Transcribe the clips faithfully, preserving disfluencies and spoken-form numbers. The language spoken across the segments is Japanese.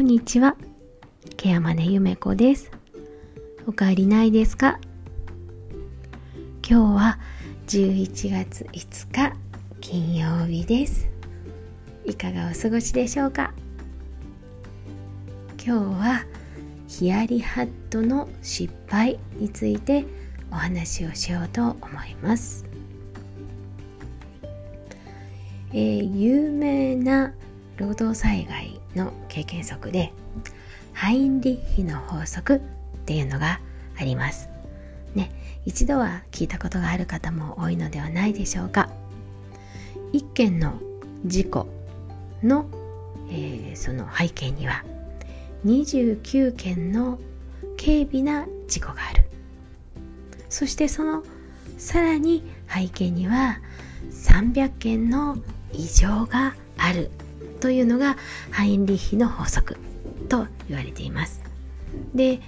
こんにちは、ケアマネゆめこです。おかえりないですか？今日はじゅういちがついつか金曜日です。いかがお過ごしでしょうか？今日はヒヤリハットの失敗についてお話をしようと思います。えー、有名な労働災害の経験則でハインリッヒの法則っていうのがありますね。一度は聞いたことがある方も多いのではないでしょうか。一件の事故の、えー、その背景にはにじゅうきゅうけんの軽微な事故がある。そしてそのさらに背景にはさんびゃくけんの異常があるというのがハインリッヒの法則と言われています。で、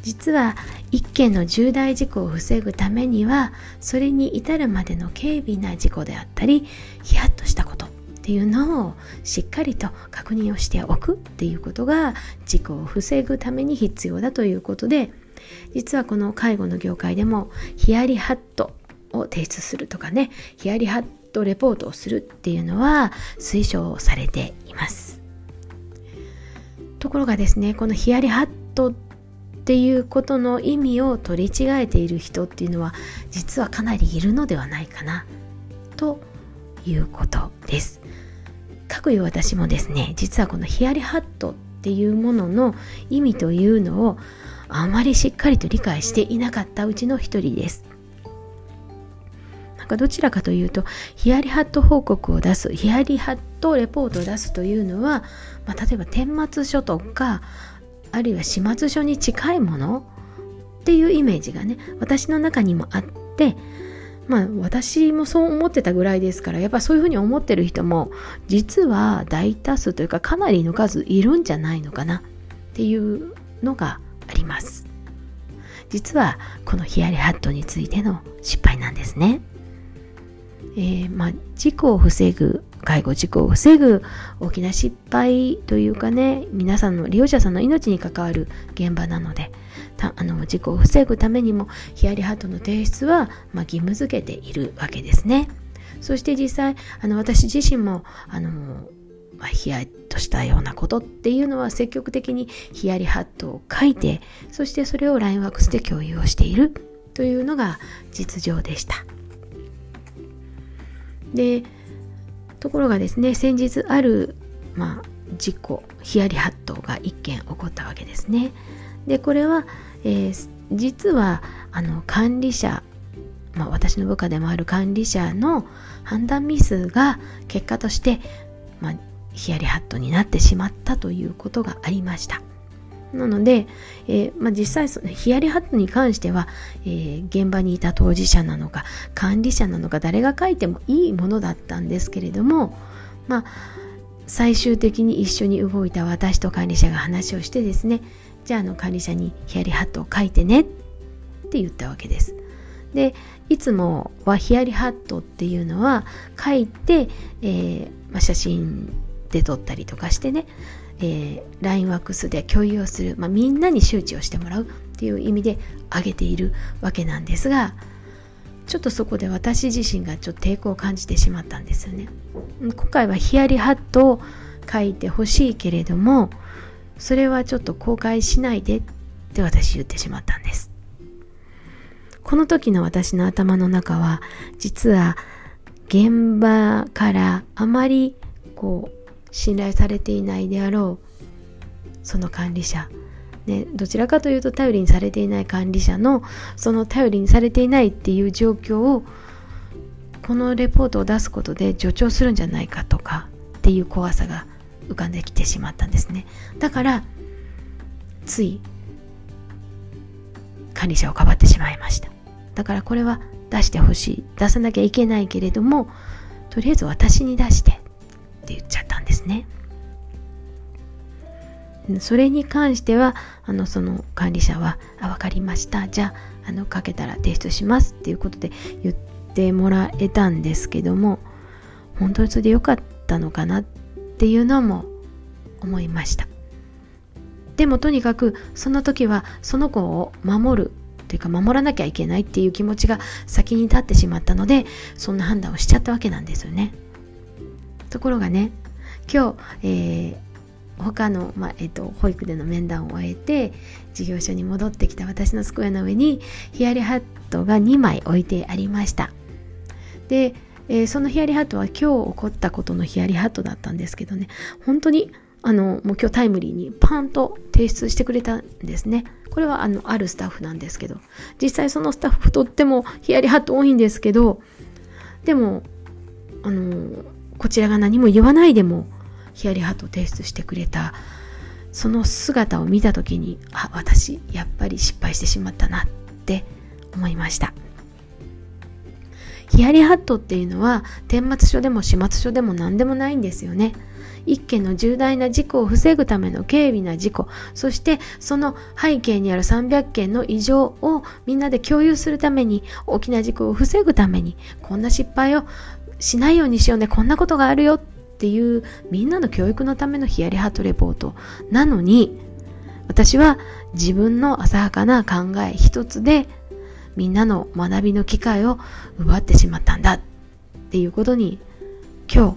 実はいっけんの重大事故を防ぐためにはそれに至るまでの軽微な事故であったりヒヤッとしたことっていうのをしっかりと確認をしておくっていうことが事故を防ぐために必要だということで、実はこの介護の業界でもヒヤリハットを提出するとかね、ヒヤリハットレポートをするっていうのは推奨されています。ところがですね、このヒヤリハットっていうことの意味を取り違えている人っていうのは実はかなりいるのではないかなということです。かくいう私もですね、実はこのヒヤリハットっていうものの意味というのをあまりしっかりと理解していなかったうちの一人です。なんかどちらかというとヒヤリハット報告を出す、ヒヤリハットレポートを出すというのは、まあ、例えば顛末書とかあるいは始末書に近いものっていうイメージがね、私の中にもあって、まあ私もそう思ってたぐらいですから、やっぱそういうふうに思ってる人も実は大多数というかかなりの数いるんじゃないのかなっていうのがあります。実はこのヒヤリハットについての失敗なんですね。えーまあ、事故を防ぐ、介護事故を防ぐ大きな失敗というかね、皆さんの利用者さんの命に関わる現場なので、たあの事故を防ぐためにもヒヤリハットの提出は、まあ、義務付けているわけですね。そして実際あの私自身もあの、まあ、ヒヤッとしたようなことっていうのは積極的にヒヤリハットを書いて、そしてそれを ライン ワークスで共有をしているというのが実情でした。で、ところがですね、先日ある、まあ、事故、ヒヤリハットがいっけん起こったわけですね。で、これは、えー、実はあの管理者、まあ、私の部下でもある管理者の判断ミスが結果として、まあ、ヒヤリハットになってしまったということがありました。なので、えーまあ、実際そのヒヤリハットに関しては、えー、現場にいた当事者なのか管理者なのか誰が書いてもいいものだったんですけれども、まあ、最終的に一緒に動いた私と管理者が話をしてですね、じゃあ、あの管理者にヒヤリハットを書いてねって言ったわけです。で、いつもはヒヤリハットっていうのは書いて、えーまあ、写真で撮ったりとかしてね、えー、ライン ワークスで共有をする、まあ、みんなに周知をしてもらうっていう意味で上げているわけなんですが、ちょっとそこで私自身がちょっと抵抗を感じてしまったんですよね。今回はヒヤリハットを書いてほしいけれども、それはちょっと公開しないでって私言ってしまったんです。この時の私の頭の中は、実は現場からあまりこう信頼されていないであろうその管理者、ね、どちらかというと頼りにされていない管理者のその頼りにされていないっていう状況をこのレポートを出すことで助長するんじゃないかとかっていう怖さが浮かんできてしまったんですね。だからつい管理者をかばってしまいました。だからこれは出してほしい、出さなきゃいけないけれどもとりあえず私に出してって言っちゃったんですね。それに関してはあのその管理者は、あ、分かりました、じゃあ、 あのかけたら提出しますっていうことで言ってもらえたんですけども、本当にそれで良かったのかなっていうのも思いました。でもとにかくその時はその子を守るというか守らなきゃいけないっていう気持ちが先に立ってしまったので、そんな判断をしちゃったわけなんですよね。ところがね、今日、えー、他の、まあえーと、保育での面談を終えて事業所に戻ってきた私の机の上にヒヤリハットがにまい置いてありました。で、えー、そのヒヤリハットは今日起こったことのヒヤリハットだったんですけどね、本当にあのもう今日タイムリーにパンと提出してくれたんですね。これはあのあるスタッフなんですけど、実際そのスタッフとってもヒヤリハット多いんですけど、でもあのこちらが何も言わないでもヒヤリハットを提出してくれた、その姿を見た時に、あ、私やっぱり失敗してしまったなって思いました。ヒヤリハットっていうのは顛末書でも始末書でも何でもないんですよね。一件の重大な事故を防ぐための軽微な事故、そしてその背景にあるさんびゃっけんの異常をみんなで共有するために、大きな事故を防ぐために、こんな失敗をしないようにしようね、こんなことがあるよっていうみんなの教育のためのヒヤリハットレポートなのに、私は自分の浅はかな考え一つでみんなの学びの機会を奪ってしまったんだっていうことに、今日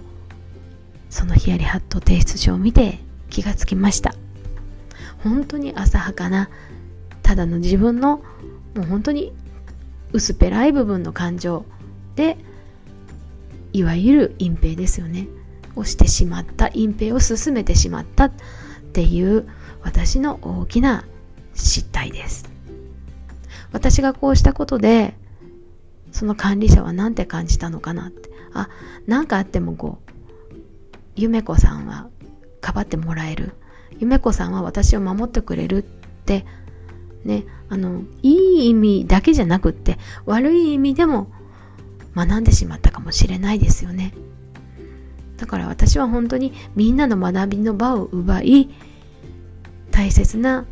そのヒヤリハット提出書を見て気がつきました。本当に浅はかな、ただの自分のもう本当に薄っぺらい部分の感情で、いわゆる隠蔽ですよね、をしてしまった、隠蔽を進めてしまったっていう私の大きな失態です。私がこうしたことでその管理者はなんて感じたのかなって、あ、なんかあってもこうゆめこさんはかばってもらえる、ゆめこさんは私を守ってくれるってね、あのいい意味だけじゃなくって悪い意味でも学んでしまったかもしれないですよね。だから私は本当にみんなの学びの場を奪い、大切な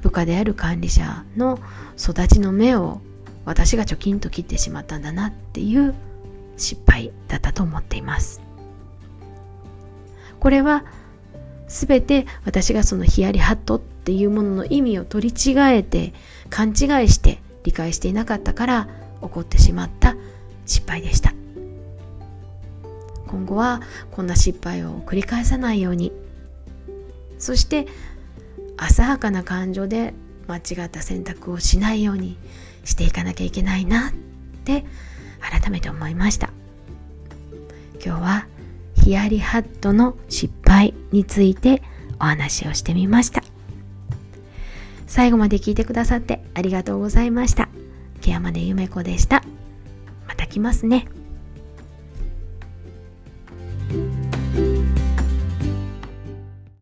部下である管理者の育ちの芽を私がチョキンと切ってしまったんだなっていう失敗だったと思っています。これはすべて私がそのヒヤリハットっていうものの意味を取り違えて、勘違いして理解していなかったから起こってしまった失敗でした。今後はこんな失敗を繰り返さないように、そして浅はかな感情で間違った選択をしないようにしていかなきゃいけないなって改めて思いました。今日はヒヤリハットの失敗についてお話をしてみました。最後まで聞いてくださってありがとうございました。ケアマネゆめこでした。また来ますね。